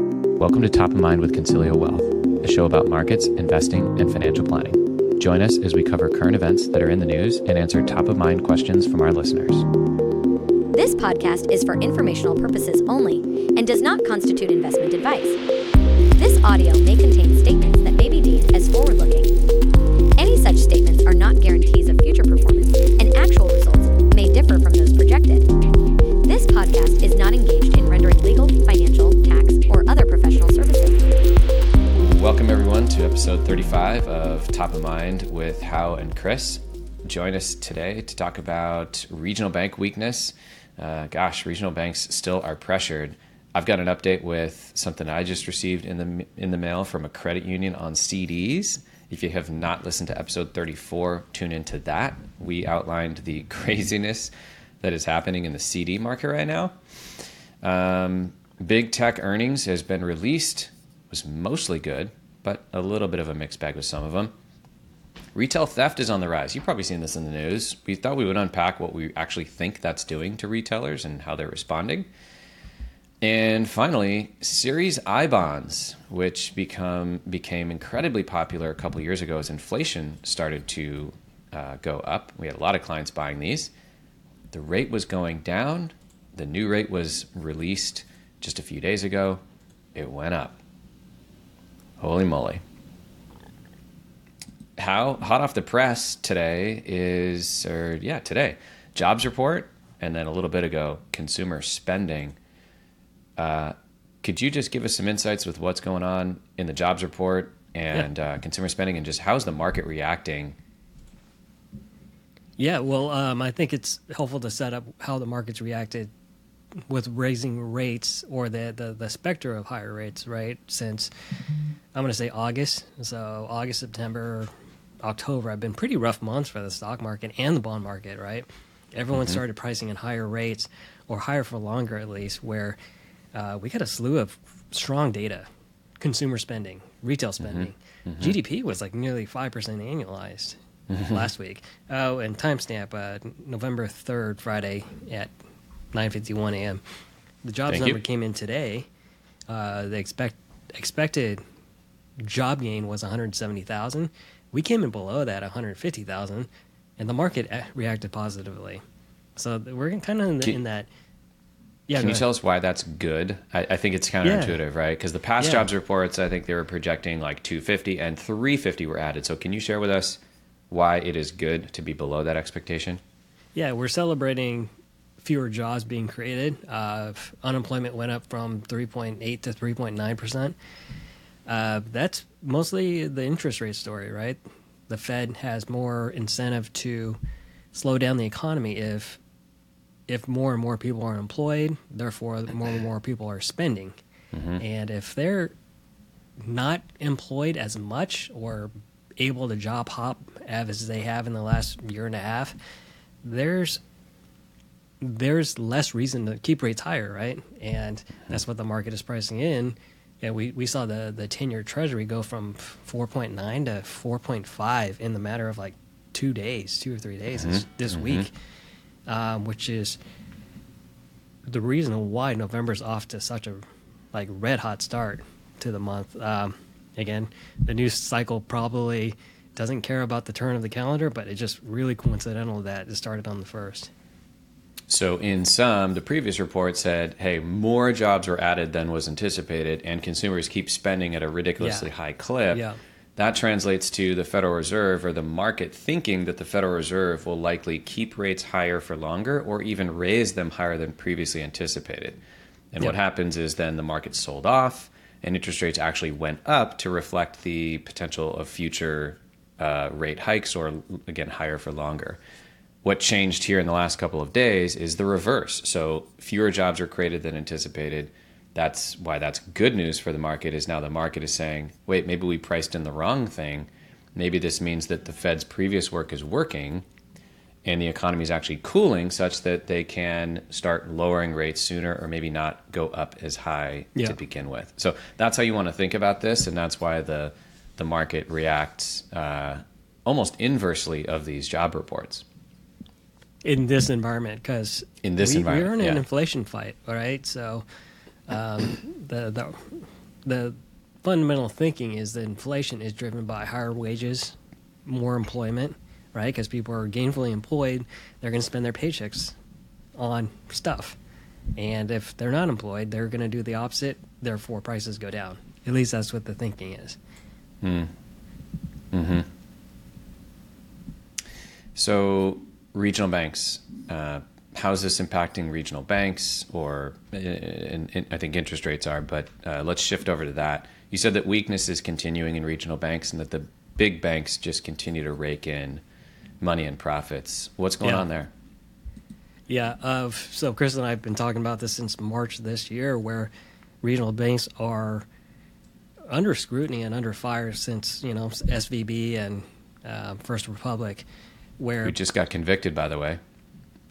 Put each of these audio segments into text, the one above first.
Welcome to Top of Mind with Consilio Wealth, a show about markets, investing, and financial planning. Join us as we cover current events that are in the news and answer top-of-mind questions from our listeners. This podcast is for informational purposes only and does not constitute investment advice. This audio may contain statements that may be deemed as forward-looking. Any such statements are not guarantees of future performance, and actual results may differ from those projected. This podcast is not engaged in rendering legal, financial, tax, or other professional services. Welcome, everyone, to episode 35 of Top of Mind with Hao and Chris. Join us today to talk about regional bank weakness. Regional banks still are pressured. I've got an update with something I just received in the mail from a credit union on CDs. If you have not listened to episode 34, tune into that. We outlined the craziness that is happening in the CD market right now. Big tech earnings has been released. Was mostly good, but a little bit of a mixed bag with some of them. Retail theft is on the rise. You've probably seen this in the news. We thought we would unpack what we actually think that's doing to retailers and how they're responding. And finally, Series I bonds, which became incredibly popular a couple years ago as inflation started to go up. We had a lot of clients buying these. The rate was going down. The new rate was released just a few days ago. It went up. Holy moly. How hot off the press today is, jobs report, and then a little bit ago, consumer spending. Could you just give us some insights with what's going on in the jobs report and consumer spending, and just how's the market reacting? Yeah, well, I think it's helpful to set up how the market's reacted with raising rates, or the specter of higher rates, right? Since I'm going to say August. So August, September, October have been pretty rough months for the stock market and the bond market, right? Everyone started pricing in higher rates, or higher for longer at least, where we got a slew of strong data, consumer spending, retail spending. GDP was like nearly 5% annualized last week. Oh, and timestamp, November 3rd, Friday at 9:51 a.m. The jobs number came in today. The expected job gain was 170,000. We came in below that, 150,000, and the market reacted positively. So we're kind of in that. Yeah, can you tell us why that's good? I think it's counterintuitive, right? Because the past jobs reports, I think they were projecting like 250 and 350 were added. So can you share with us why it is good to be below that expectation? Yeah, we're celebrating fewer jobs being created. Unemployment went up from 3.8 to 3.9%. That's mostly the interest rate story, right? The Fed has more incentive to slow down the economy if more and more people are unemployed, therefore more and more people are spending. And if they're not employed as much or able to job hop as they have in the last year and a half, there's less reason to keep rates higher, right? And that's what the market is pricing in. Yeah, we saw the 10-year treasury go from 4.9 to 4.5 in the matter of like 2 or 3 days this week, which is the reason why November's off to such a like red hot start to the month. Again, the news cycle probably doesn't care about the turn of the calendar, but it's just really coincidental that it started on the 1st. So in sum, the previous report said, hey, more jobs were added than was anticipated, and consumers keep spending at a ridiculously high clip. Yeah. That translates to the Federal Reserve, or the market thinking that the Federal Reserve will likely keep rates higher for longer, or even raise them higher than previously anticipated. And what happens is then the market sold off, and interest rates actually went up to reflect the potential of future rate hikes, or again, higher for longer. What changed here in the last couple of days is the reverse. So fewer jobs are created than anticipated. That's why that's good news for the market, is now the market is saying, wait, maybe we priced in the wrong thing. Maybe this means that the Fed's previous work is working and the economy is actually cooling, such that they can start lowering rates sooner, or maybe not go up as high to begin with. So that's how you want to think about this. And that's why the market reacts almost inversely of these job reports. In this environment, we're in an inflation fight, all right? So the the fundamental thinking is that inflation is driven by higher wages, more employment, right? Because people are gainfully employed, they're going to spend their paychecks on stuff. And if they're not employed, they're going to do the opposite. Therefore, prices go down. At least that's what the thinking is. Mm-hmm. So regional banks, how is this impacting regional banks? Or and I think interest rates are, but let's shift over to that. You said that weakness is continuing in regional banks and that the big banks just continue to rake in money and profits. What's going on there? Yeah. So Chris and I have been talking about this since March this year, where regional banks are under scrutiny and under fire since, you know, SVB and First Republic, where we just got convicted, by the way.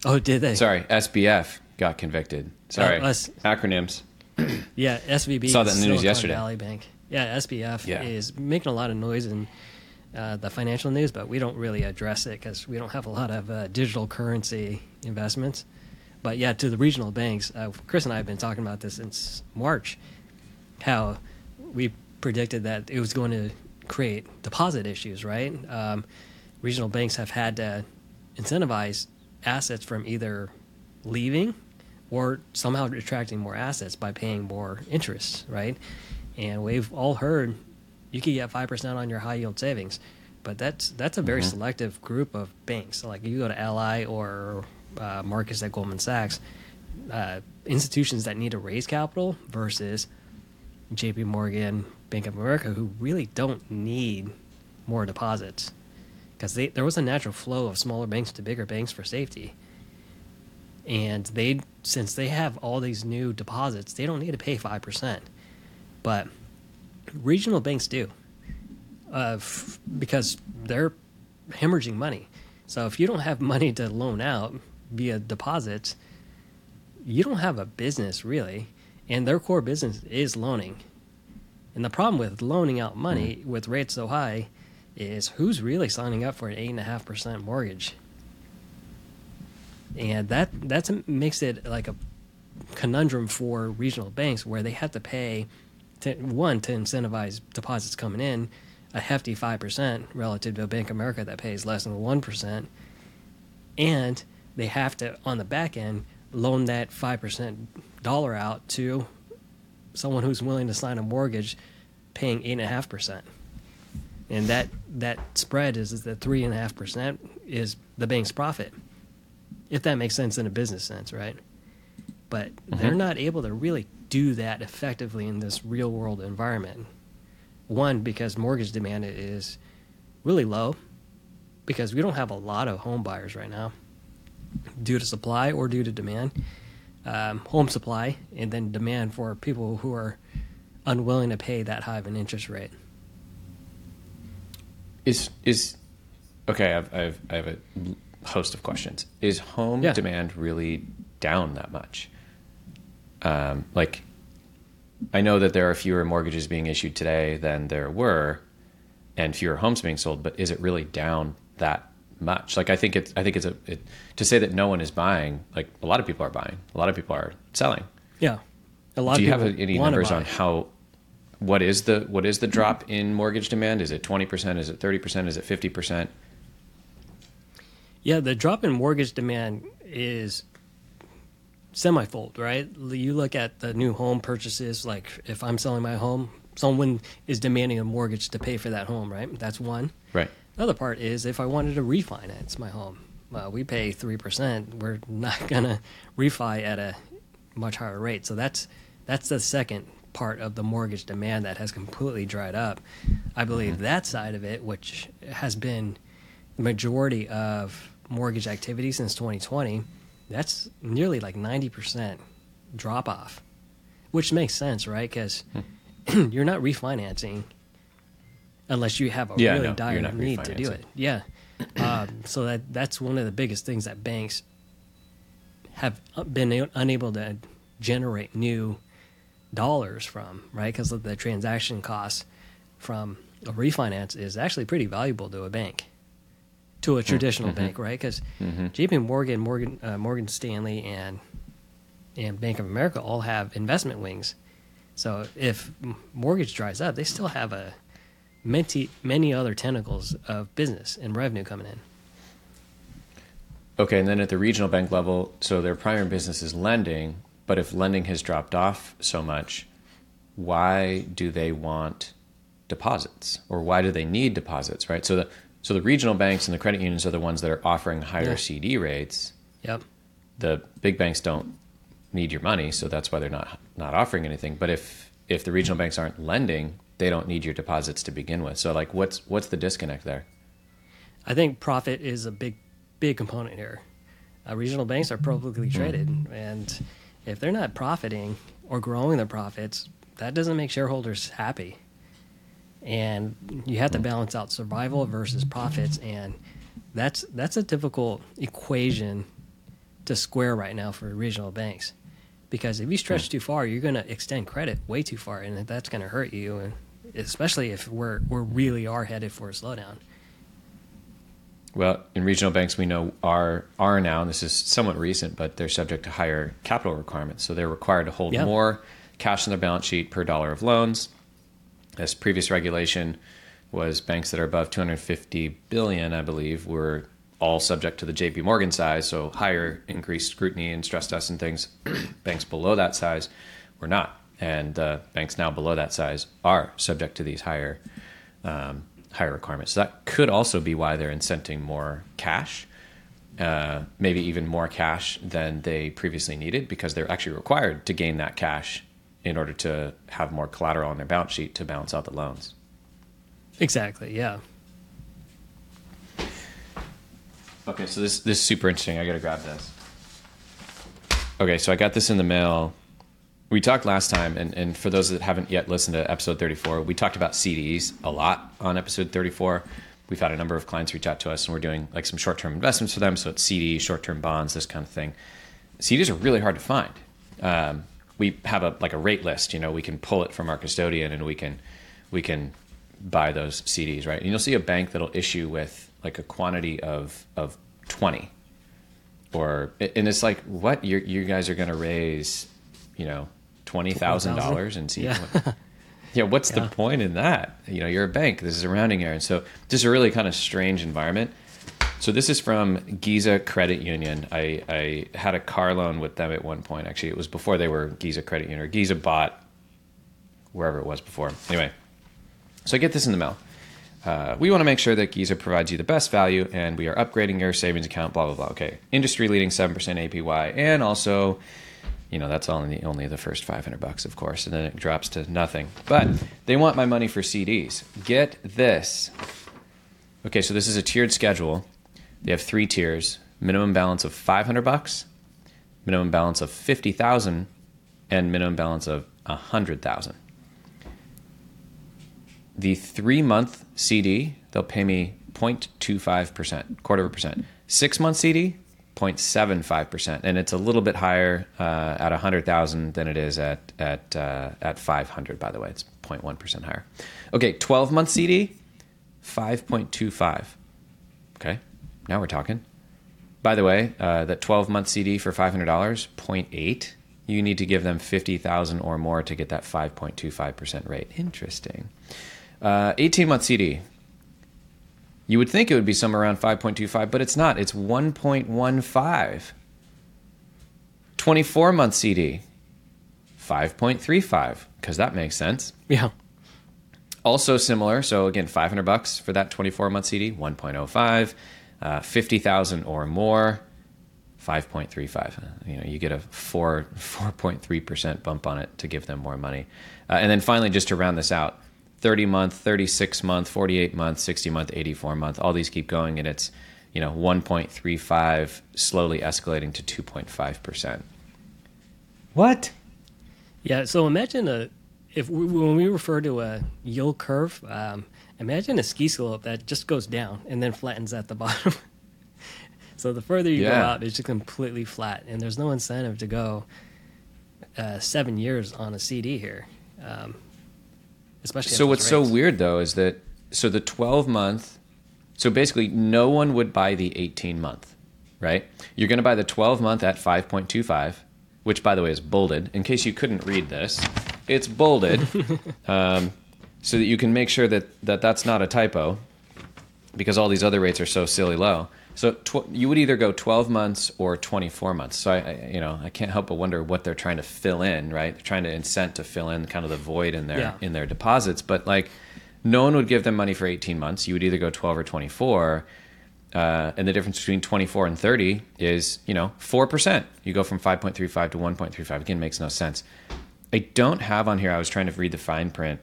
Oh, did they? Sorry, SBF got convicted. Sorry, acronyms. Yeah, SVB. Saw that in the news yesterday. Valley Bank. Yeah, SBF is making a lot of noise in the financial news, but we don't really address it because we don't have a lot of digital currency investments. But yeah, to the regional banks, Chris and I have been talking about this since March, how we predicted that it was going to create deposit issues, right? Regional banks have had to incentivize assets from either leaving or somehow attracting more assets by paying more interest, right? And we've all heard you could get 5% on your high yield savings, but that's a very selective group of banks. So like you go to Ally or Marcus at Goldman Sachs, institutions that need to raise capital versus JP Morgan, Bank of America, who really don't need more deposits because there was a natural flow of smaller banks to bigger banks for safety. And since they have all these new deposits, they don't need to pay 5%. But regional banks do because they're hemorrhaging money. So if you don't have money to loan out via deposits, you don't have a business really. And their core business is loaning. And the problem with loaning out money with rates so high is who's really signing up for an 8.5% mortgage? And that makes it like a conundrum for regional banks where they have to pay, to incentivize deposits coming in, a hefty 5% relative to Bank of America that pays less than 1%. And they have to, on the back end, loan that 5% dollar out to someone who's willing to sign a mortgage paying 8.5%. And that spread is that 3.5% is the bank's profit, if that makes sense in a business sense, right? But they're not able to really do that effectively in this real world environment. One, because mortgage demand is really low because we don't have a lot of home buyers right now due to supply or due to demand. Home supply and then demand for people who are unwilling to pay that high of an interest rate. Okay, I have a host of questions. Is home demand really down that much? Like, I know that there are fewer mortgages being issued today than there were and fewer homes being sold, but is it really down that much? Like, I think it's to say that no one is buying, like a lot of people are buying, a lot of people are selling. Yeah. A lot of people want to buy. Do you have any numbers on how, what is the drop in mortgage demand? Is it 20%? Is it 30%? Is it 50%? Yeah. The drop in mortgage demand is semi-fold, right? You look at the new home purchases, like if I'm selling my home, someone is demanding a mortgage to pay for that home, right? That's one. Right. Another part is if I wanted to refinance my home, we pay 3%. We're not going to refi at a much higher rate. So that's the second part of the mortgage demand that has completely dried up. I believe that side of it, which has been the majority of mortgage activity since 2020, that's nearly like 90% drop off, which makes sense, right? Because you're not refinancing unless you have a really dire need to do it. Yeah. So that's one of the biggest things that banks have been unable to generate new dollars from, right? Because the transaction cost from a refinance is actually pretty valuable to a bank, to a traditional bank, right? Because JP Morgan, Morgan Stanley, and Bank of America all have investment wings So if mortgage dries up, they still have a many other tentacles of business and revenue coming in. Okay, and then at the regional bank level, so their primary business is lending, but if lending has dropped off so much, why do they want deposits, or why do they need deposits, right? So the regional banks and the credit unions are the ones that are offering higher CD rates. Yep. The big banks don't need your money, so that's why they're not offering anything. But if the regional banks aren't lending, they don't need your deposits to begin with. So like, what's the disconnect there? I think profit is a big component here. Regional banks are publicly traded, and if they're not profiting or growing their profits, that doesn't make shareholders happy. And you have to balance out survival versus profits, and that's a difficult equation to square right now for regional banks, because if you stretch too far, you're going to extend credit way too far, and that's going to hurt you, and especially if we really are headed for a slowdown. Well, in regional banks, we know are now, and this is somewhat recent, but they're subject to higher capital requirements, so they're required to hold more cash on their balance sheet per dollar of loans. This previous regulation was banks that are above 250 billion, I believe, were all subject to the JP Morgan size, so higher increased scrutiny and stress tests and things. Banks below that size were not, and banks now below that size are subject to these higher requirements. So that could also be why they're incenting more cash, maybe even more cash than they previously needed, because they're actually required to gain that cash in order to have more collateral on their balance sheet to balance out the loans. Exactly, yeah. Okay, so this is super interesting. I got to grab this. Okay, so I got this in the mail. We talked last time, and for those that haven't yet listened to episode 34, we talked about CDs a lot on episode 34. We've had a number of clients reach out to us, and we're doing like some short-term investments for them, so it's CDs, short-term bonds, this kind of thing. CDs are really hard to find. We have a rate list, you know, we can pull it from our custodian and we can buy those CDs, right? And you'll see a bank that'll issue with like a quantity of 20, and it's like, what, you guys are going to raise, you know, $20,000 in CDs? What's the point in that? You know, you're a bank, this is a rounding error. And so this is a really kind of strange environment. So this is from Giza Credit Union. I had a car loan with them at one point. Actually, it was before they were Giza Credit Union, or Giza bought wherever it was before. Anyway, so I get this in the mail. We want to make sure that Giza provides you the best value, and we are upgrading your savings account, blah, blah, blah. Okay, industry-leading 7% APY, and also, you know, that's all in only the first $500, of course, and then it drops to nothing. But they want my money for CDs. Get this. Okay, so this is a tiered schedule. They have three tiers: minimum balance of $500, minimum balance of $50,000, and minimum balance of $100,000. The 3-month CD, they'll pay me 0.25%, 0.25%. 6-month CD, 0.75%, and it's a little bit higher at $100,000 than it is at $500. By the way, it's 0.1% higher. Okay, 12-month CD, 5.25. Okay. Now we're talking. By the way, that 12-month CD for $500, 0.8, you need to give them $50,000 or more to get that 5.25% rate. Interesting. 18-month CD. You would think it would be somewhere around 5.25, but it's not. It's 1.15. 24-month CD, 5.35, because that makes sense. Yeah. Also similar. So again, $500 for that 24-month CD, 1.05. 50,000 or more, 5.35. You know, you get a 4.3% bump on it to give them more money. And then finally, just to round this out, 30-month, 36-month, 48-month, 60-month, 84-month, all these keep going, and it's, you know, 1.35, slowly escalating to 2.5%. What? Yeah, so imagine when we refer to a yield curve, imagine a ski slope that just goes down and then flattens at the bottom. So the further you go out, it's just completely flat, and there's no incentive to go 7 years on a CD here. Especially. So what's so weird though is that the 12-month, so basically no one would buy the 18-month, right? You're going to buy the 12-month at 5.25, which by the way is bolded in case you couldn't read this. It's bolded so that you can make sure that that's not a typo, because all these other rates are so silly low. So you would either go 12 months or 24 months. So I can't help but wonder what they're trying to fill in, right? They're trying to incent to fill in kind of the void in their deposits. But like, no one would give them money for 18 months. You would either go 12 or 24. And the difference between 24 and 30 is, 4%. You go from 5.35 to 1.35. Again, makes no sense. I don't have on here, I was trying to read the fine print,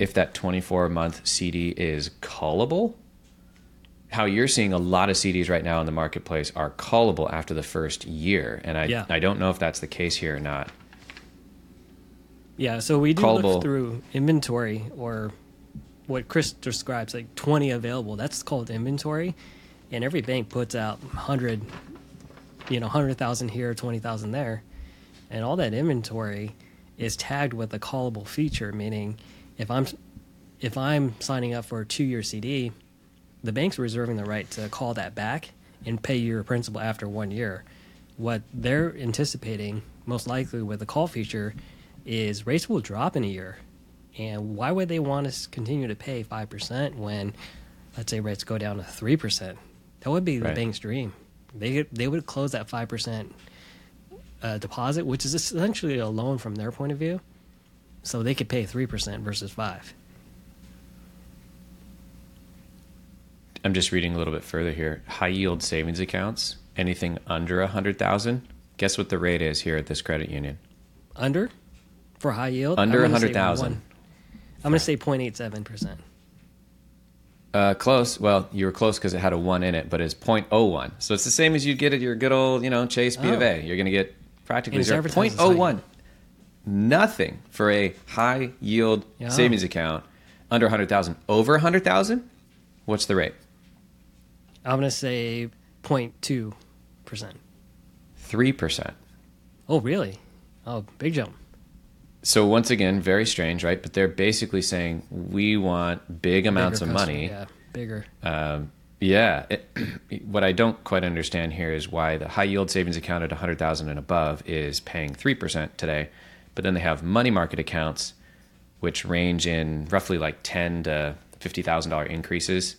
if that 24-month CD is callable. How you're seeing a lot of CDs right now in the marketplace are callable after the first year. And I don't know if that's the case here or not. Yeah, so we do look through inventory, or what Chris describes, like 20 available. That's called inventory. And every bank puts out 100,000 here, 20,000 there. And all that inventory is tagged with a callable feature, meaning if I'm signing up for a 2-year CD, the bank's reserving the right to call that back and pay your principal after 1 year. What they're anticipating, most likely with the call feature, is rates will drop in a year. And why would they want us to continue to pay 5% when, let's say, rates go down to 3%? That would be the bank's dream. They would close that 5% deposit, which is essentially a loan from their point of view, so they could pay 3% versus 5%. I'm just reading a little bit further here. High yield savings accounts, anything under 100,000. Guess what the rate is here at this credit union? Under? For high yield? Under 100,000. I'm going to say 0.87%. Close. Well, you were close because it had a 1 in it, but it's 0.01. So it's the same as you'd get at your good old, Chase B of A. You're going to get practically 0.01. Nothing for a high yield savings account under 100,000. Over 100,000? What's the rate? I'm going to say 0.2%. 3%. Oh, really? Oh, big jump. So once again, very strange, right? But they're basically saying, we want big amounts of money. Yeah, bigger. What I don't quite understand here is why the high yield savings account at 100,000 and above is paying 3% today, but then they have money market accounts, which range in roughly like 10 to $50,000 increases,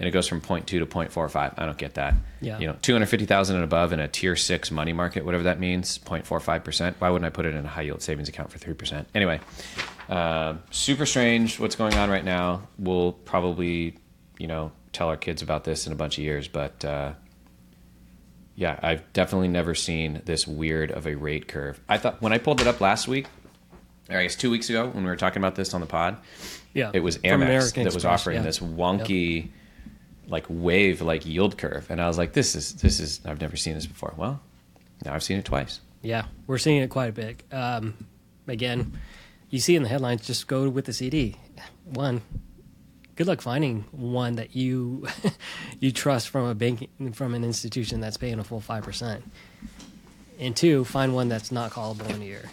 and it goes from 0.2 to 0.45. I don't get that. Yeah. $250,000 and above in a tier 6 money market, whatever that means, 0.45%. Why wouldn't I put it in a high yield savings account for 3%? Anyway, super strange what's going on right now. We'll probably, tell our kids about this in a bunch of years, but I've definitely never seen this weird of a rate curve. I thought when I pulled it up last week, or I guess 2 weeks ago when we were talking about this on the pod, it was Amex that was offering this wonky wave yield curve, and I was like, this is I've never seen this before. Well, now I've seen it twice. Yeah, we're seeing it quite a bit. Again, you see in the headlines, just go with the CD. One, good luck finding one that you you trust from a bank, from an institution that's paying a full 5%. And two, find one that's not callable in a year.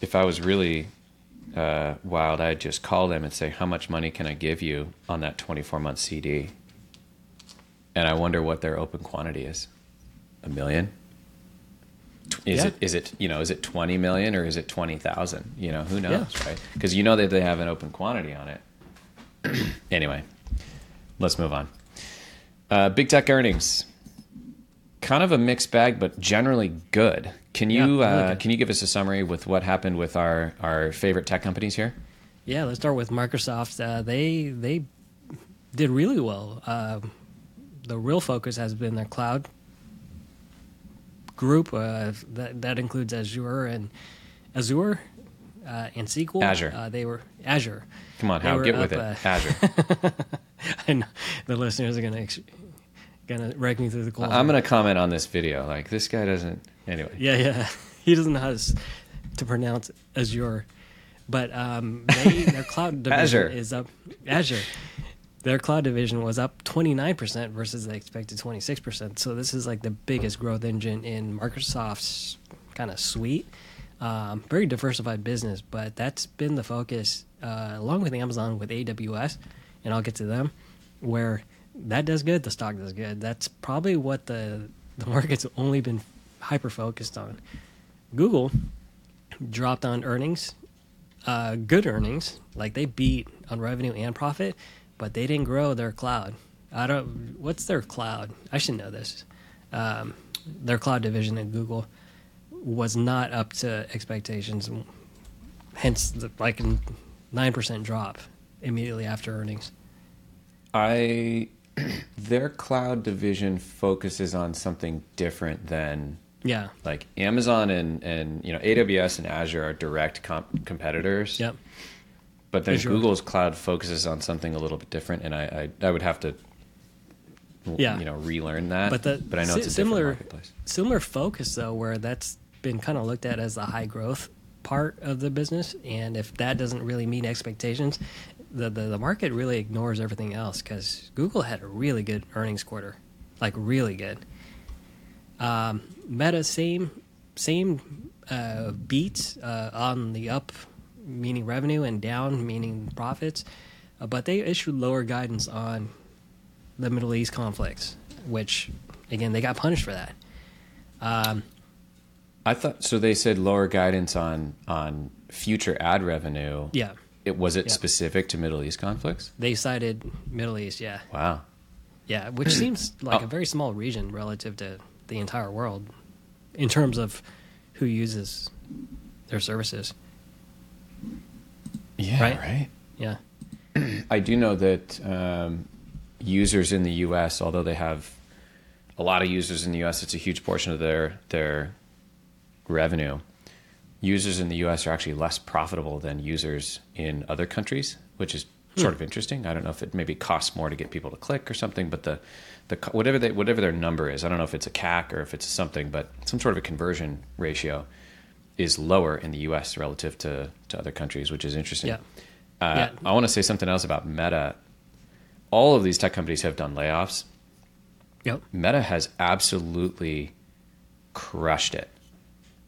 If I was really wild, I'd just call them and say, how much money can I give you on that 24-month CD? And I wonder what their open quantity is. $1 million? Is it 20 million or is it 20,000? Who knows, right? Because that they have an open quantity on it. Anyway, let's move on. Big tech earnings. Kind of a mixed bag, but generally good. Can you give us a summary with what happened with our favorite tech companies here? Yeah, let's start with Microsoft. They did really well. The real focus has been their cloud group. That includes Azure and SQL. Azure. Azure. Come on, Hal, get with it. Azure. I know the listeners are gonna wreck me through the cold. I'm gonna comment on this video. Like, this guy doesn't. Anyway. Yeah. He doesn't know how to pronounce Azure, but their cloud division Azure. Is up. Azure. Their cloud division was up 29% versus the expected 26%. So this is like the biggest growth engine in Microsoft's kind of suite. Very diversified business, but that's been the focus along with Amazon, with AWS, and I'll get to them. Where that does good, the stock does good. That's probably what the market's only been hyper-focused on. Google dropped on earnings, good earnings. Like they beat on revenue and profit, but they didn't grow their cloud. What's their cloud? I should know this. Their cloud division at Google was not up to expectations, hence the, like, 9% drop immediately after earnings. Their cloud division focuses on something different than, yeah, like Amazon and you know, AWS and Azure are direct competitors. Yep. But then Azure. Google's cloud focuses on something a little bit different, and I would have to, yeah, you know, relearn that. But I know it's a similar marketplace. Similar focus though, where that's been kind of looked at as the high growth part of the business, and if that doesn't really meet expectations, the market really ignores everything else, because Google had a really good earnings quarter, like really good. Meta, same beats on the up, meaning revenue, and down, meaning profits, but they issued lower guidance on the Middle East conflicts, which, again, they got punished for that. I thought, so they said lower guidance on future ad revenue. Yeah. Was it specific to Middle East conflicts? They cited Middle East, yeah. Wow. Yeah, which seems like a very small region relative to the entire world in terms of who uses their services. Yeah, right? Yeah. I do know that users in the U.S., although they have a lot of users in the U.S., it's a huge portion of their revenue. Users in the U.S. are actually less profitable than users in other countries, which is sort of interesting. I don't know if it maybe costs more to get people to click or something, but the whatever their number is, I don't know if it's a CAC or if it's something, but some sort of a conversion ratio is lower in the U.S. relative to other countries, which is interesting. Yeah. I want to say something else about Meta. All of these tech companies have done layoffs. Yep. Meta has absolutely crushed it.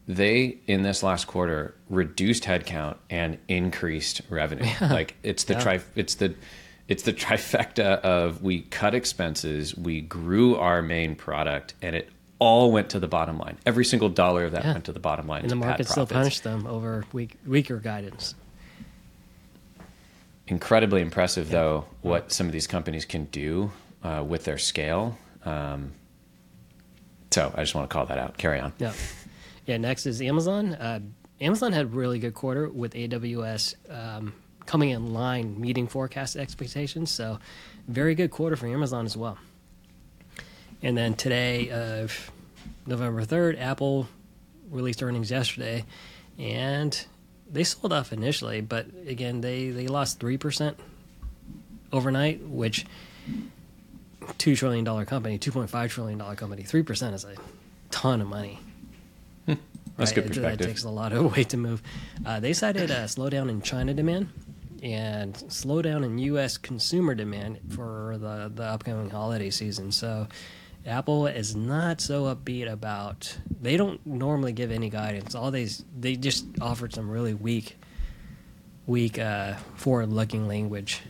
They, in this last quarter, reduced headcount and increased revenue. Yeah. Like it's the trifecta of we cut expenses, we grew our main product, and it all went to the bottom line. Every single dollar of that went to the bottom line. And the market still punished them over weaker guidance. Incredibly impressive, though, what some of these companies can do with their scale. So I just want to call that out. Carry on. Yeah. Next is Amazon. Amazon had a really good quarter with AWS coming in line, meeting forecast expectations. So very good quarter for Amazon as well. And then today, November 3rd, Apple released earnings yesterday, and they sold off initially, but again, they lost 3% overnight, which $2 trillion company, $2.5 trillion company, 3% is a ton of money. That's good perspective. That takes a lot of weight to move. They cited a slowdown in China demand and slowdown in U.S. consumer demand for the upcoming holiday season. So Apple is not so upbeat about. They don't normally give any guidance. They just offered some really weak forward-looking language,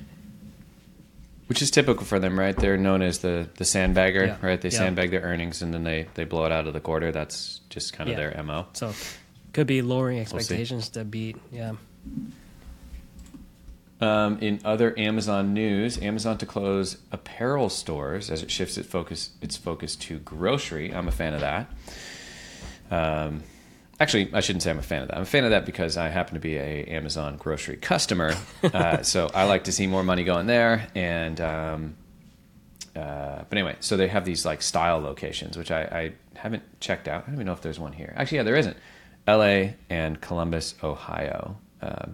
which is typical for them, right? They're known as the sandbagger, right? They sandbag their earnings and then they blow it out of the quarter. That's just kind of their MO. So could be lowering expectations to beat. Yeah. In other Amazon news, Amazon to close apparel stores as it shifts its focus to grocery. I'm a fan of that. Actually, I shouldn't say I'm a fan of that. I'm a fan of that because I happen to be an Amazon grocery customer, so I like to see more money going there. And but anyway, so they have these like style locations, which I haven't checked out. I don't even know if there's one here. Actually, yeah, there isn't. L.A. and Columbus, Ohio.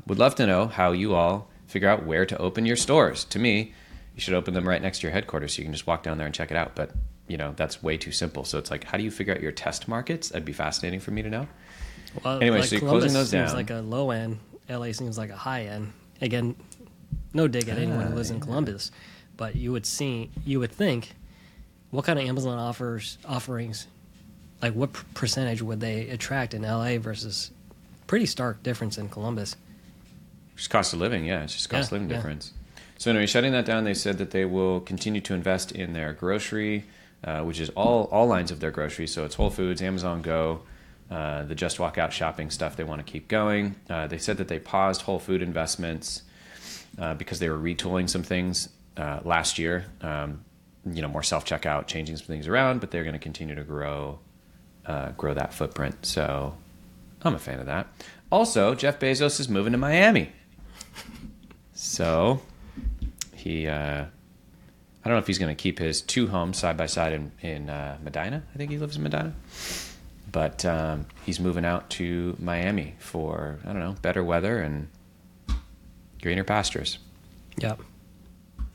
Would love to know how you all figure out where to open your stores. To me, you should open them right next to your headquarters so you can just walk down there and check it out. But, you know, that's way too simple. So it's like, how do you figure out your test markets? That'd be fascinating for me to know. Well, anyway, like so you're Columbus closing those down. Columbus seems like a low end. LA seems like a high end. Again, no dig at anyone who lives in Columbus. But you would think, what kind of Amazon offerings, like what percentage would they attract in LA versus pretty stark difference in Columbus. Just cost of living, yeah. It's just cost of living difference. So anyway, shutting that down, they said that they will continue to invest in their grocery, which is all lines of their grocery. So it's Whole Foods, Amazon Go, the Just Walk Out shopping stuff, they want to keep going. They said that they paused Whole Food investments because they were retooling some things last year, more self-checkout, changing some things around, but they're going to continue to grow that footprint. So I'm a fan of that. Also, Jeff Bezos is moving to Miami. So he, I don't know if he's going to keep his two homes side by side in Medina. I think he lives in Medina. But he's moving out to Miami for, I don't know, better weather and greener pastures. Yeah.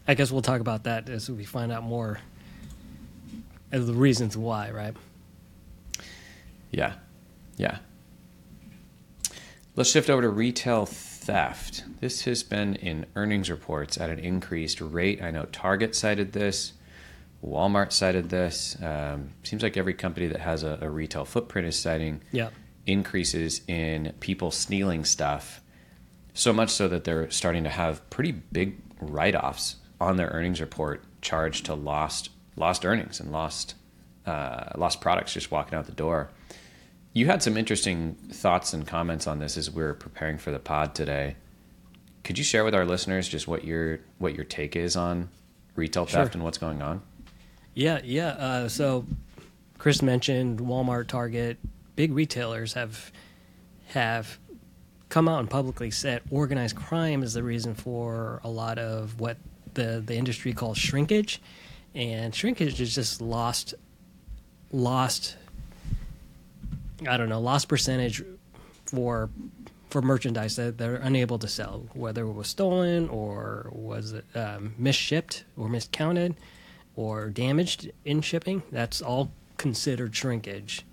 I guess we'll talk about that as we find out more of the reasons why, right? Yeah. Yeah. Let's shift over to retail theft. This has been in earnings reports at an increased rate. I know Target cited this. Walmart cited this. Seems like every company that has a retail footprint is citing increases in people stealing stuff, so much so that they're starting to have pretty big write-offs on their earnings report charged to lost earnings and lost products just walking out the door. You had some interesting thoughts and comments on this as we were preparing for the pod today. Could you share with our listeners just what your take is on retail theft and what's going on? Yeah. So Chris mentioned Walmart, Target, big retailers have come out and publicly said organized crime is the reason for a lot of what the industry calls shrinkage. And shrinkage is just lost percentage for merchandise that they're unable to sell, whether it was stolen or was misshipped or miscounted or damaged in shipping. That's all considered shrinkage.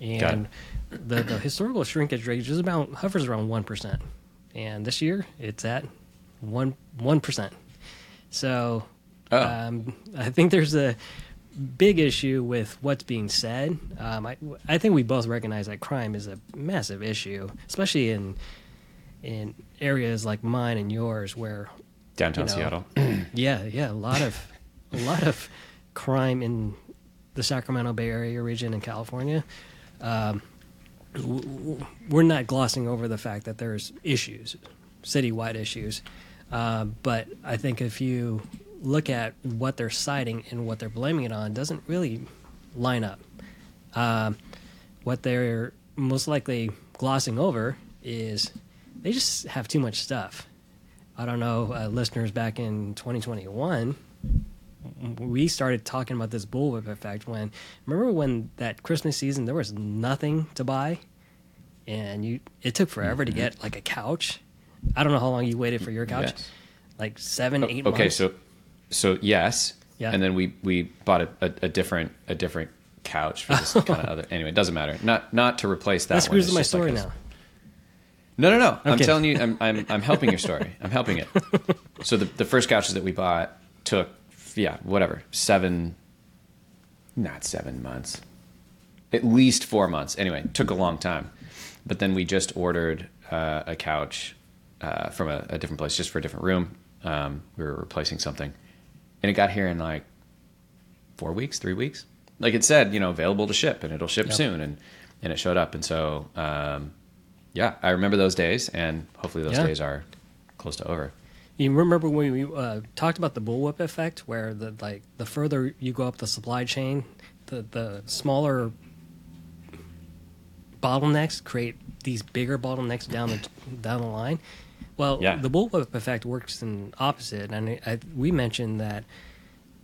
And the historical shrinkage rate is hovers around 1%. And this year it's at 1%. So I think there's a big issue with what's being said. I think we both recognize that crime is a massive issue, especially in areas like mine and yours, where downtown Seattle. Yeah, a lot of crime in the Sacramento Bay Area region in California. We're not glossing over the fact that there's issues, citywide issues, but I think if you look at what they're citing and what they're blaming it on doesn't really line up. What they're most likely glossing over is they just have too much stuff. I don't know, listeners, back in 2021, we started talking about this bullwhip effect when that Christmas season, there was nothing to buy and it took forever to get like a couch. I don't know how long you waited for your couch, like 7-8 months. Okay, so yes, yeah. And then we bought a different couch for this kind of other. Anyway, it doesn't matter. Not to replace that. That screws up my story now. No. I'm telling you, I'm helping your story. I'm helping it. So the first couches that we bought took 7 months, at least 4 months. Anyway, it took a long time. But then we just ordered a couch from a different place, just for a different room. We were replacing something. And it got here in like 4 weeks, 3 weeks. Like it said, available to ship, and it'll ship soon. And it showed up. And so, I remember those days, and hopefully those days are close to over. You remember when we talked about the bullwhip effect, where the further you go up the supply chain, the smaller bottlenecks create these bigger bottlenecks down the line. Well, the bullwhip effect works in opposite, and we mentioned that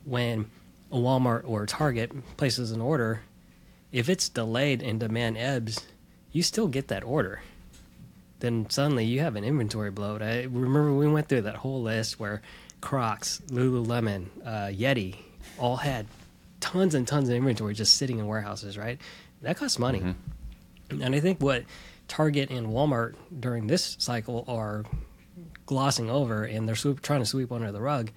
when a Walmart or Target places an order, if it's delayed and demand ebbs, you still get that order. Then suddenly you have an inventory bloat. I remember we went through that whole list where Crocs, Lululemon, Yeti all had tons and tons of inventory just sitting in warehouses, right? That costs money. Mm-hmm. And I think what Target and Walmart during this cycle are glossing over, and they're trying to sweep under the rug,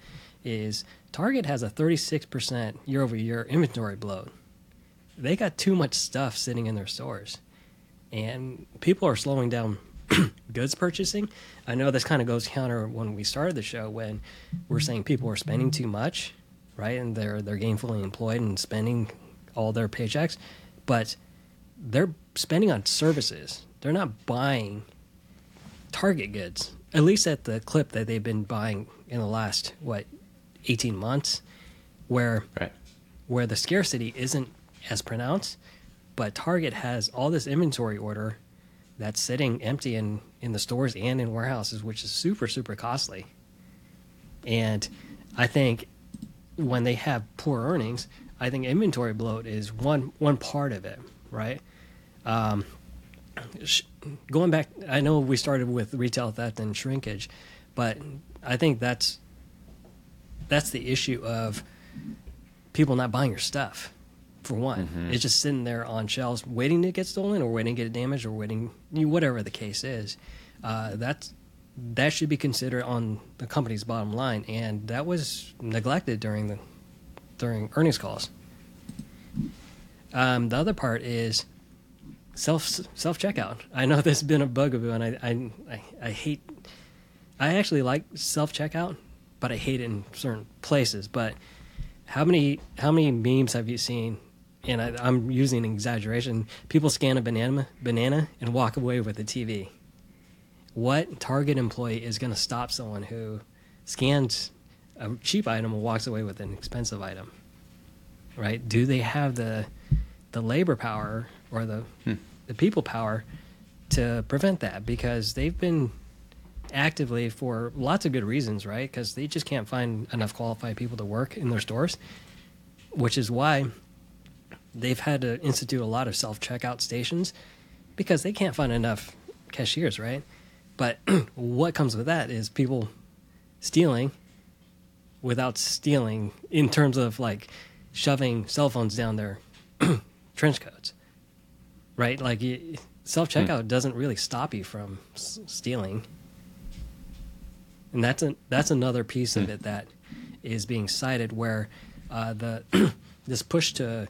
is Target has a 36% year-over-year inventory bloat. They got too much stuff sitting in their stores, and people are slowing down goods purchasing. I know this kind of goes counter when we started the show, when we're saying people are spending too much, right? And they're gainfully employed and spending all their paychecks, but they're spending on services. They're not buying Target goods, at least at the clip that they've been buying in the last, 18 months, where the scarcity isn't as pronounced, but Target has all this inventory order that's sitting empty in the stores and in warehouses, which is super, super costly. And I think when they have poor earnings, I think inventory bloat is one part of it, right? Going back, I know we started with retail theft and shrinkage, but I think that's the issue of people not buying your stuff, for one. Mm-hmm. It's just sitting there on shelves waiting to get stolen or waiting to get damaged or waiting, whatever the case is. That should be considered on the company's bottom line, and that was neglected during earnings calls. The other part is self-checkout. I know this has been a bugaboo, and I hate. I actually like self-checkout, but I hate it in certain places. But how many memes have you seen? And I'm using an exaggeration. People scan a banana and walk away with the TV. What Target employee is going to stop someone who scans a cheap item and walks away with an expensive item? Right? Do they have the labor power or the people power to prevent that? Because they've been actively, for lots of good reasons, right? Because they just can't find enough qualified people to work in their stores, which is why they've had to institute a lot of self-checkout stations, because they can't find enough cashiers, right? But what comes with that is people stealing without stealing, in terms of shoving cell phones down their trench coats, right? Self-checkout doesn't really stop you from stealing. And that's another piece of it that is being cited, where this push to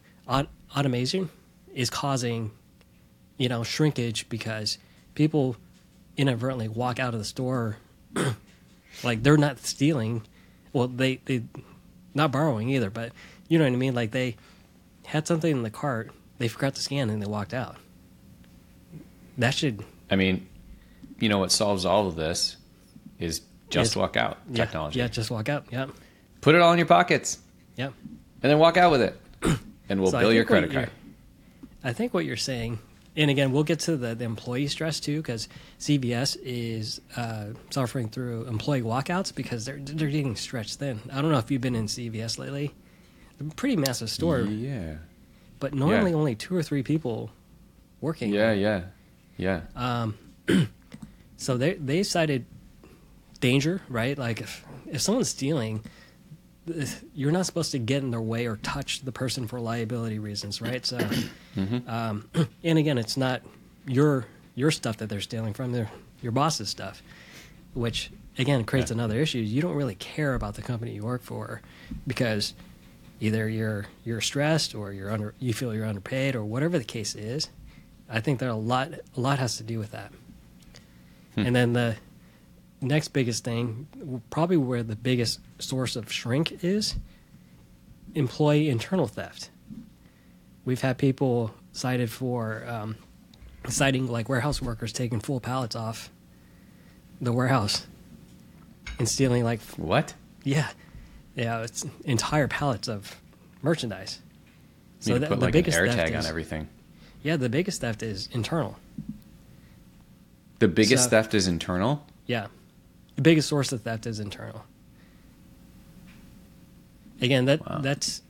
automation is causing, shrinkage, because people inadvertently walk out of the store they're not stealing. Well, they not borrowing either, but you know what I mean? They had something in the cart, they forgot to scan, and they walked out. What solves all of this is just walk out technology. Yeah, just walk out. Yep. Put it all in your pockets. Yep. And then walk out with it, and we'll bill your credit card. I think what you're saying, and again, we'll get to the employee stress too, because CVS is suffering through employee walkouts because they're getting stretched thin. I don't know if you've been in CVS lately. Pretty massive store, yeah. But normally only 2 or 3 people working. Yeah. So they cited danger, right? If someone's stealing, you're not supposed to get in their way or touch the person for liability reasons, right? So, and again, it's not your stuff that they're stealing from, your boss's stuff, which again creates another issue. You don't really care about the company you work for, because either you're stressed or you feel you're underpaid or whatever the case is. I think that a lot has to do with that. And then the next biggest thing, probably where the biggest source of shrink is, employee internal theft. We've had people cited for citing warehouse workers taking full pallets off the warehouse and stealing what? Yeah. Yeah, it's entire pallets of merchandise. So that, the biggest an air theft tag is, on everything. Yeah, the biggest theft is internal. The biggest theft is internal? Yeah. The biggest source of theft is internal. Again, that's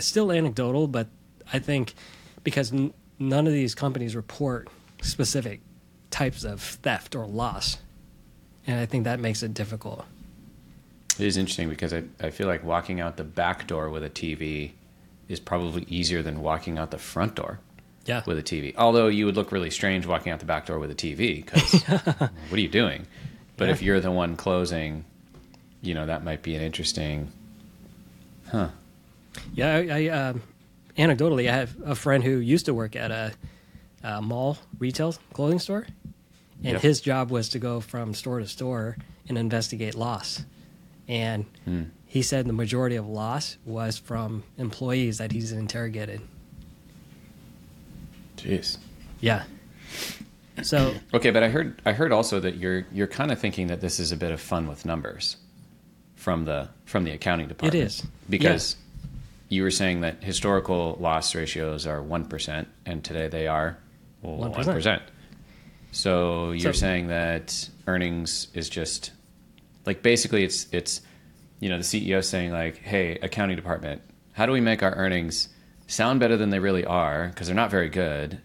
still anecdotal, but I think because none of these companies report specific types of theft or loss, and I think that makes it difficult. It is interesting, because I feel like walking out the back door with a TV is probably easier than walking out the front door with a TV. Although you would look really strange walking out the back door with a TV, because what are you doing? But if you're the one closing, that might be an interesting, Yeah, I anecdotally, I have a friend who used to work at a mall retail clothing store, and his job was to go from store to store and investigate loss. And he said the majority of loss was from employees that he's interrogated. Jeez. Yeah. So okay, but I heard also that you're kind of thinking that this is a bit of fun with numbers from the accounting department. It is. Because you were saying that historical loss ratios are 1% and today they are 1%. So you're saying that earnings is just like basically it's you know, the CEO saying like, hey, accounting department, how do we make our earnings sound better than they really are? Because they're not very good.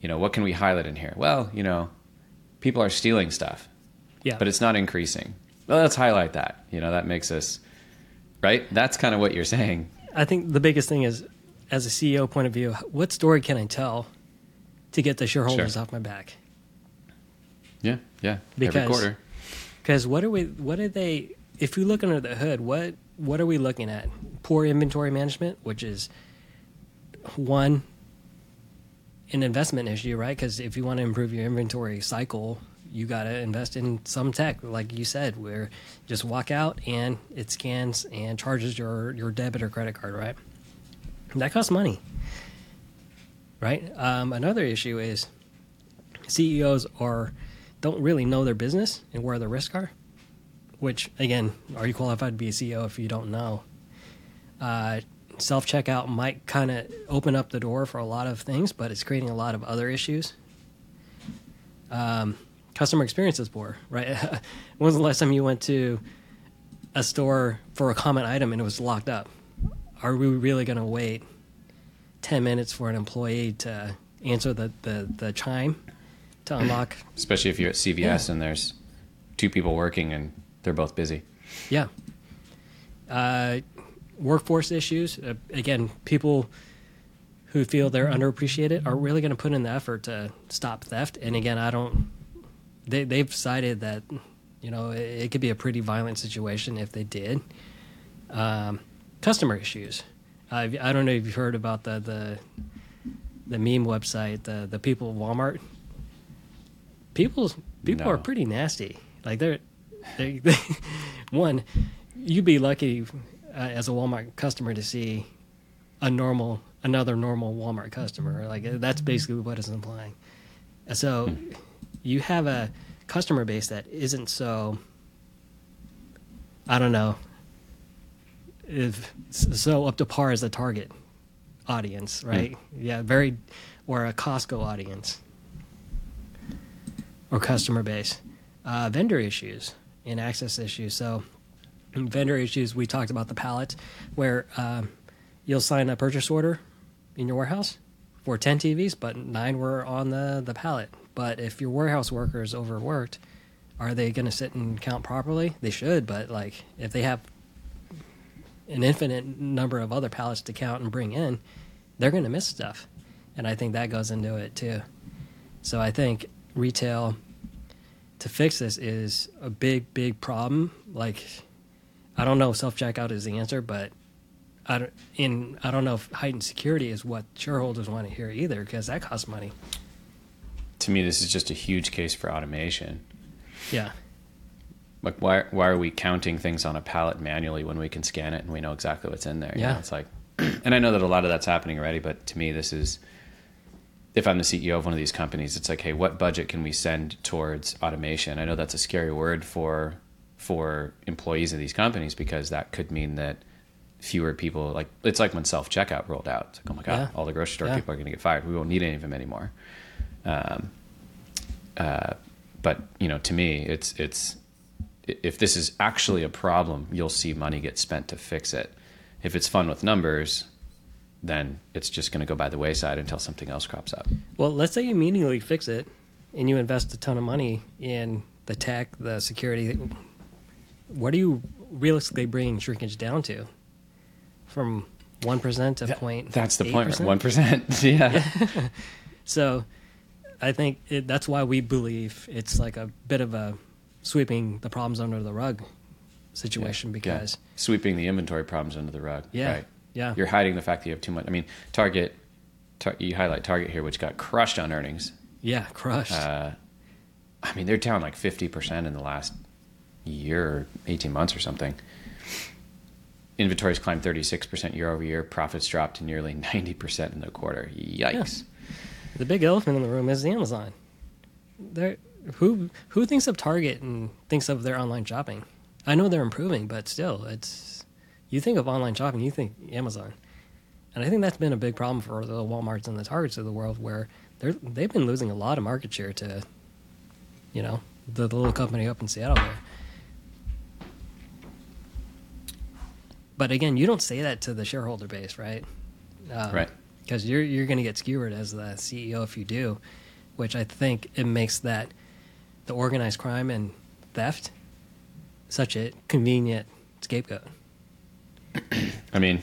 You know, what can we highlight in here? Well, you know, people are stealing stuff, but it's not increasing. Well, let's highlight that. You know, that makes us, right? That's kind of what you're saying. I think the biggest thing is, as a CEO point of view, what story can I tell to get the shareholders off my back? Yeah, yeah. Because, every quarter. Because what are they, if you look under the hood, what are we looking at? Poor inventory management, which is an investment issue, right? Because if you want to improve your inventory cycle, you got to invest in some tech, like you said, where just walk out and it scans and charges your debit or credit card, right? That costs money, right? Another issue is CEOs don't really know their business and where the risks are, which, again, are you qualified to be a CEO if you don't know? Self-checkout might kind of open up the door for a lot of things, but it's creating a lot of other issues. Customer experience is poor, right? When was the last time you went to a store for a common item and it was locked up? Are we really going to wait 10 minutes for an employee to answer the chime to unlock? Especially if you're at CVS and there's two people working and they're both busy. Yeah. Workforce issues, again, people who feel they're underappreciated are really going to put in the effort to stop theft. And again, they've cited that, you know, it could be a pretty violent situation if they did. Customer issues. I don't know if you've heard about the meme website, the people of Walmart. People are pretty nasty. Like they one, you'd be lucky as a Walmart customer to see another normal Walmart customer. Like that's basically what it's implying. So you have a customer base that isn't so, I don't know, if so up to par as a Target audience, right? Yeah, very, or a Costco audience or customer base. Vendor issues and access issues. So vendor issues, we talked about the pallets, where you'll sign a purchase order in your warehouse for 10 TVs, but 9 were on the pallet. But if your warehouse worker is overworked, are they going to sit and count properly? They should, but like if they have an infinite number of other pallets to count and bring in, they're going to miss stuff. And I think that goes into it too. So I think retail, to fix this, is a big, big problem. Like, I don't know if self-checkout is the answer, but I don't know if heightened security is what shareholders want to hear either, because that costs money. To me, this is just a huge case for automation. Yeah. Like, why are we counting things on a pallet manually when we can scan it and we know exactly what's in there? Yeah. You know, it's like, and I know that a lot of that's happening already, but to me, this is, if I'm the CEO of one of these companies, it's like, hey, what budget can we send towards automation? I know that's a scary word for employees of these companies, because that could mean that fewer people, like it's like when self-checkout rolled out, it's like, oh my God, all the grocery store people are going to get fired. We won't need any of them anymore. But you know, to me, it's if this is actually a problem, you'll see money get spent to fix it. If it's fun with numbers, then it's just going to go by the wayside until something else crops up. Well, let's say you meaningfully fix it and you invest a ton of money in the tech, the security. What are you realistically bringing shrinkage down to? From 1% to 0.8%? That's the point, 1%. Yeah. So I think that's why we believe it's like a bit of a sweeping the problems under the rug situation, because... Yeah. Sweeping the inventory problems under the rug. Yeah, right. Yeah. You're hiding the fact that you have too much. I mean, Target, you highlight Target here, which got crushed on earnings. Yeah, crushed. I mean, they're down like 50% in the last... year, 18 months or something. Inventories climbed 36% year over year. Profits dropped to nearly 90% in the quarter. Yikes. The big elephant in the room is Amazon. Who thinks of Target and thinks of their online shopping? I know they're improving, but still, it's you think of online shopping, you think Amazon. And I think that's been a big problem for the Walmarts and the Targets of the world, where they've been losing a lot of market share to, you know, the little company up in Seattle there. But again, you don't say that to the shareholder base, right? Right. Because you're going to get skewered as the CEO if you do, which I think it makes that the organized crime and theft such a convenient scapegoat. I mean,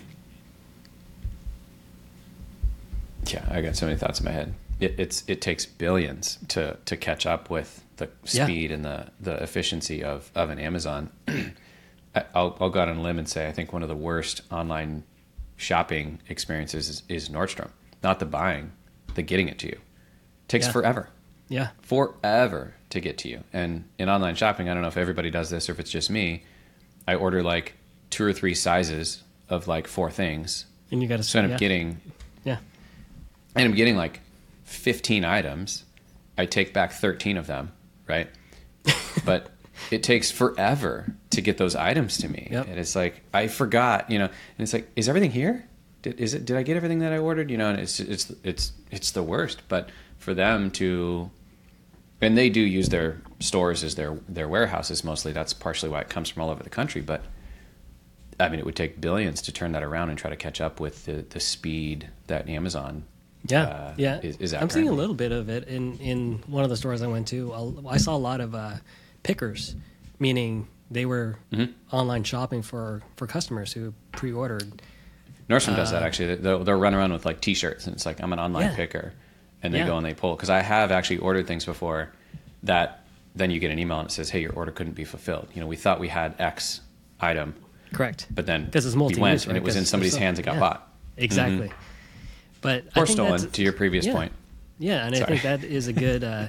yeah, I got so many thoughts in my head. It takes billions to catch up with the speed and the efficiency of an Amazon. I'll go out on a limb and say I think one of the worst online shopping experiences is Nordstrom. Not the buying, the getting it to you. It takes forever. Yeah. Forever to get to you. And in online shopping, I don't know if everybody does this or if it's just me. I order like 2 or 3 sizes of like 4 things. And you got to so end up getting and I'm getting like 15 items. I take back 13 of them, right? But it takes forever to get those items to me. Yep. And it's like, I forgot, you know, and it's like, is everything here? Did I get everything that I ordered? You know, and it's the worst, but for them to, and they do use their stores as their warehouses mostly. That's partially why it comes from all over the country. But I mean, it would take billions to turn that around and try to catch up with the speed that Amazon is at. I'm seeing a little bit of it in one of the stores I went to. I saw a lot of pickers, meaning they were online shopping for customers who pre-ordered. Nordstrom does that, actually. They'll run around with like T-shirts, and it's like, I'm an online picker. And they go and they pull. Because I have actually ordered things before that then you get an email and it says, hey, your order couldn't be fulfilled. You know, we thought we had X item. Correct. But then it's multi-use, we went, right? And it was in somebody's hands that got bought. Exactly. Mm-hmm. But or stolen, to your previous point. Yeah, and I think that is a good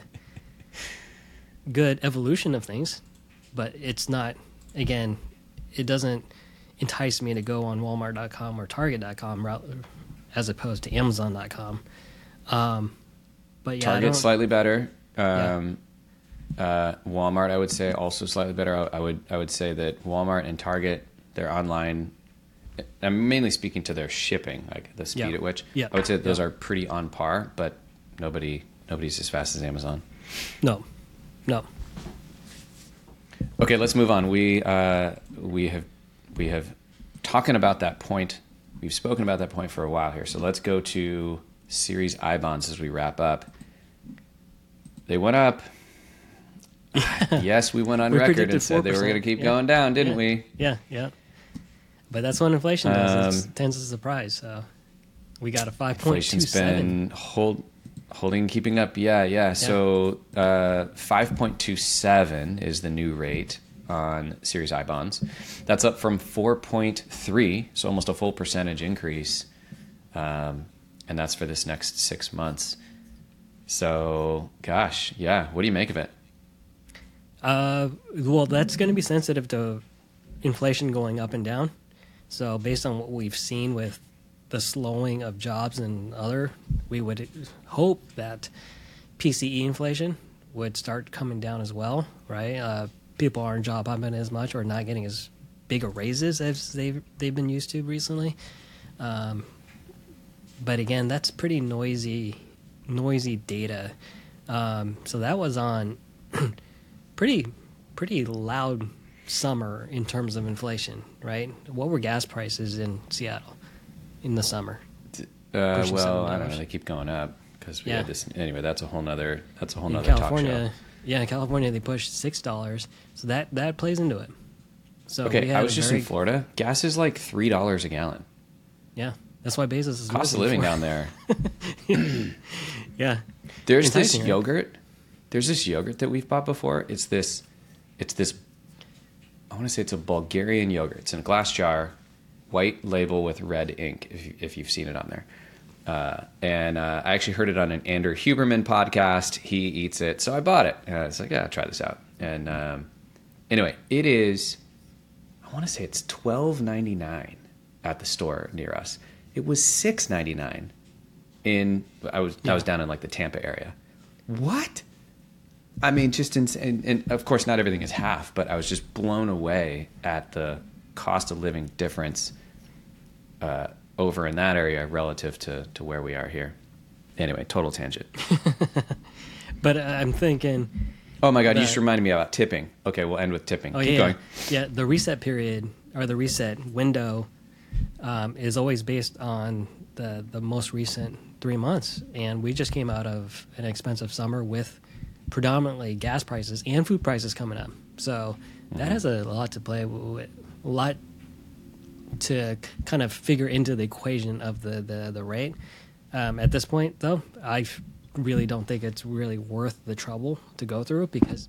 good evolution of things. But it's not, again, it doesn't entice me to go on Walmart.com or Target.com as opposed to Amazon.com. But yeah, Target's slightly better. Walmart, I would say, also slightly better. I would say that Walmart and Target, their online, I'm mainly speaking to their shipping, like the speed at which I would say those are pretty on par, but nobody's as fast as Amazon. No. Okay, let's move on. We have talking about that point. We've spoken about that point for a while here. So let's go to Series I bonds as we wrap up. They went up. Yes, we went on record and said 4%. They were going to keep going down, didn't we? Yeah. But that's what inflation does. It tends to surprise. So we got a 5.27. Inflation's been holding, keeping up. Yeah. So 5.27 is the new rate on Series I bonds. That's up from 4.3, so almost a full percentage increase. And that's for this next 6 months. So, gosh, what do you make of it? Well, that's going to be sensitive to inflation going up and down. So based on what we've seen with the slowing of jobs and other, we would hope that PCE inflation would start coming down as well, right? People aren't job hopping as much or not getting as big a raises as they've been used to recently. But again, that's pretty noisy data. So that was on pretty loud summer in terms of inflation, right? What were gas prices in Seattle in the summer? Well, I don't know. They keep going up because we had this. Anyway, that's a whole nother. That's a whole nother talk show. Yeah, in California they pushed $6, so that plays into it. So I was just in Florida. Gas is like $3 a gallon. Yeah. That's why Bezos is cost of living down there. There's this yogurt. Right? There's this yogurt that we've bought before. It's this. I want to say it's a Bulgarian yogurt. It's in a glass jar, white label with red ink. If you've seen it on there, and I actually heard it on an Andrew Huberman podcast. He eats it, so I bought it. And I was like, try this out. And anyway, it is. I want to say it's $12.99 at the store near us. It was $6.99 in I was down in like the Tampa area. What? I mean, just insane. And of course, not everything is half, but I was just blown away at the cost of living difference over in that area relative to where we are here. Anyway, total tangent. But I'm thinking... Oh, my God, you just reminded me about tipping. Okay, we'll end with tipping. Oh, keep going. Yeah, the reset period or the reset window is always based on the most recent 3 months. And we just came out of an expensive summer with predominantly gas prices and food prices coming up. So that has a lot to play with, a lot to kind of figure into the equation of the rate. At this point, though, I really don't think it's really worth the trouble to go through because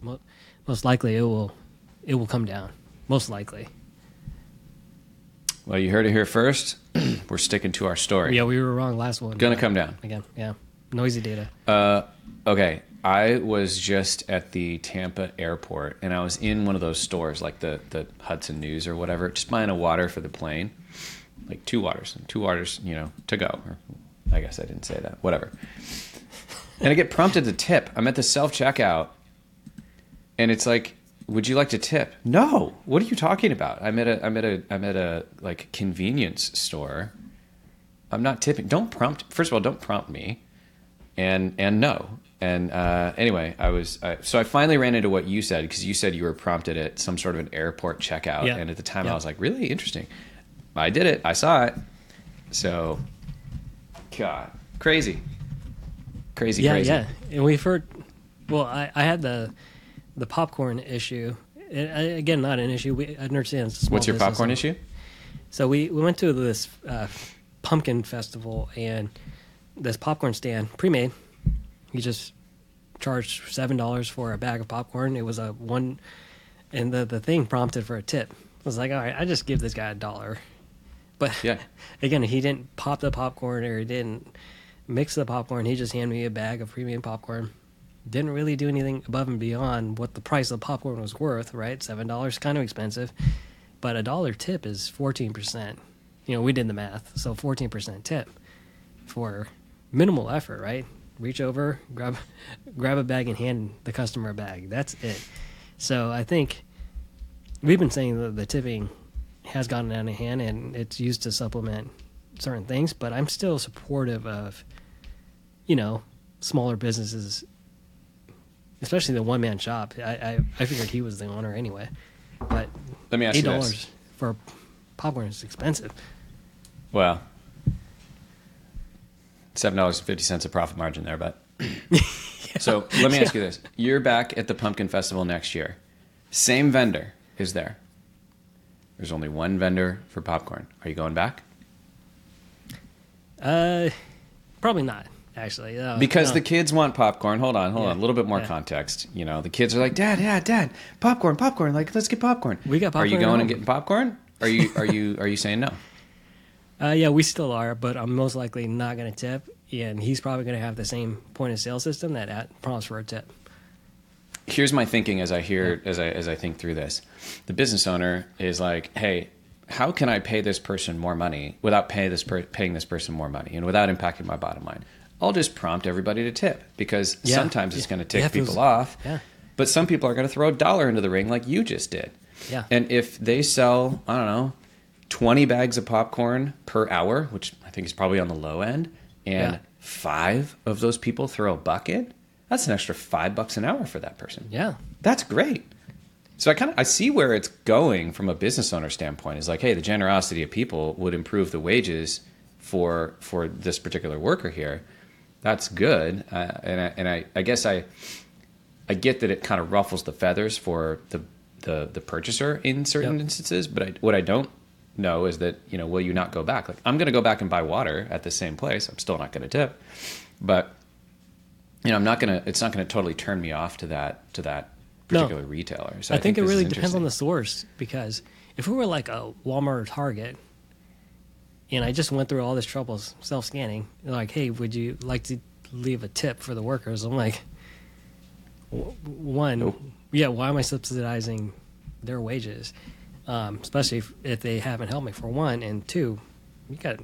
most likely it will come down. Most likely. Well, you heard it here first. We're sticking to our story. Yeah, we were wrong last one. Gonna come down again. Yeah, noisy data. Okay, I was just at the Tampa airport and I was in one of those stores like the Hudson News or whatever, just buying a water for the plane, like two waters, you know, to go. Or, I guess I didn't say that. Whatever. And I get prompted to tip. I'm at the self-checkout, and it's like, "Would you like to tip?" No. What are you talking about? I'm at a like convenience store. I'm not tipping. Don't prompt. First of all, don't prompt me. And no. And anyway, I finally ran into what you said because you said you were prompted at some sort of an airport checkout, and at the time I was like, "Really interesting." I did it. I saw it. So, God, crazy. Crazy. Yeah, and we've heard. Well, I had the popcorn issue. Again, not an issue. I understand. It's a small What's your popcorn issue? So we went to this pumpkin festival and this popcorn stand pre-made. You just charged $7 for a bag of popcorn. It was a one, and the thing prompted for a tip. I was like, all right, I just give this guy $1. But again, he didn't pop the popcorn or he didn't mix the popcorn. He just handed me a bag of premium popcorn. Didn't really do anything above and beyond what the price of popcorn was worth, right? $7, kind of expensive. But $1 tip is 14%. You know, we did the math. So 14% tip for minimal effort, right? Reach over, grab a bag and hand the customer a bag. That's it. So I think we've been saying that the tipping has gotten out of hand and it's used to supplement certain things, but I'm still supportive of, you know, smaller businesses, especially the one-man shop. I figured he was the owner anyway, but let me ask $8 you this. For popcorn is expensive. Well, $7.50 a profit margin there, but so let me ask you this. You're back at the Pumpkin Festival next year. Same vendor is there. There's only one vendor for popcorn. Are you going back? Probably not, actually. Because the kids want popcorn. Hold on. A little bit more context. You know, the kids are like, Dad, popcorn. Like, let's get popcorn. We got popcorn. Are you going and getting popcorn? Are you saying no? Yeah, we still are, but I'm most likely not going to tip. And he's probably going to have the same point of sale system that prompts for a tip. Here's my thinking as I think through this. The business owner is like, hey, how can I pay this person more money without paying this person more money and without impacting my bottom line? I'll just prompt everybody to tip because sometimes it's going to tick people off. Yeah. But some people are going to throw $1 into the ring like you just did. Yeah. And if they sell, I don't know, 20 bags of popcorn per hour, which I think is probably on the low end, and 5 of those people throw a bucket, that's an extra $5 an hour for that person. Yeah. That's great. So I see where it's going from a business owner standpoint. It's like, hey, the generosity of people would improve the wages for this particular worker here. That's good, and I guess I get that it kind of ruffles the feathers for the purchaser in certain instances. But what I don't know is that, you know, will you not go back? Like, I'm going to go back and buy water at the same place. I'm still not going to tip, but you know, I'm not going to. It's not going to totally turn me off to that particular retailer. So I think it really depends on the source, because if we were like a Walmart or Target and I just went through all this trouble self-scanning, like, hey, would you like to leave a tip for the workers? I'm like, why am I subsidizing their wages? Especially if they haven't helped me, for one, and two, you got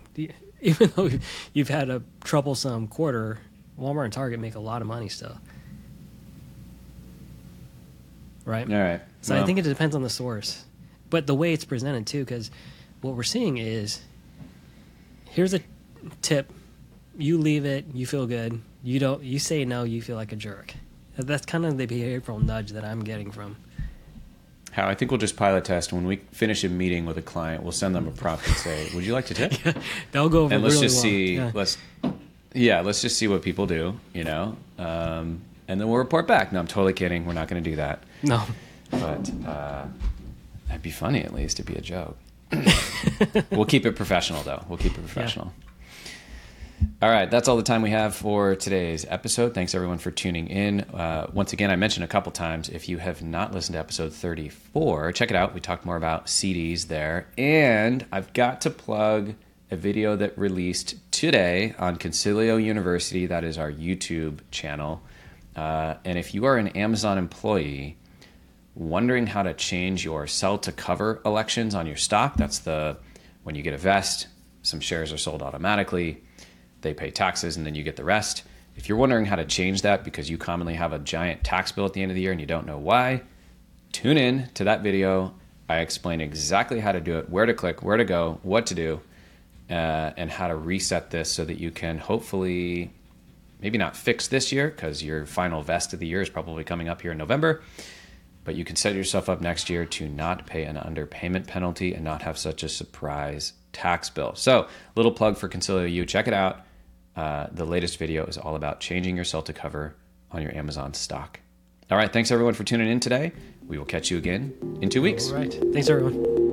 even though you've had a troublesome quarter, Walmart and Target make a lot of money still. Right? All right. So I think it depends on the source. But the way it's presented, too, because what we're seeing is, here's a tip. You leave it, you feel good. You don't. You say no, you feel like a jerk. That's kind of the behavioral nudge that I'm getting from. How I think we'll just pilot test. When we finish a meeting with a client, we'll send them a prompt and say, "Would you like to tip?" Yeah, they'll go over and let's just see. Yeah. Let's just see what people do. You know, and then we'll report back. No, I'm totally kidding. We're not going to do that. No, but that'd be funny. At least it'd be a joke. We'll keep it professional, though. We'll keep it professional. Yeah. All right, that's all the time we have for today's episode. Thanks, everyone, for tuning in. Once again, I mentioned a couple times, if you have not listened to episode 34, check it out. We talked more about CDs there. And I've got to plug a video that released today on Consilio University. That is our YouTube channel. And if you are an Amazon employee wondering how to change your sell-to-cover elections on your stock, that's when you get a vest, some shares are sold automatically. They pay taxes, and then you get the rest. If you're wondering how to change that because you commonly have a giant tax bill at the end of the year and you don't know why, tune in to that video. I explain exactly how to do it, where to click, where to go, what to do, and how to reset this so that you can hopefully maybe not fix this year because your final vest of the year is probably coming up here in November, but you can set yourself up next year to not pay an underpayment penalty and not have such a surprise tax bill. So little plug for Consilio U. Check it out. The latest video is all about changing your sell-to-cover on your Amazon stock. All right. Thanks, everyone, for tuning in today. We will catch you again in 2 weeks. All right. Thanks, everyone.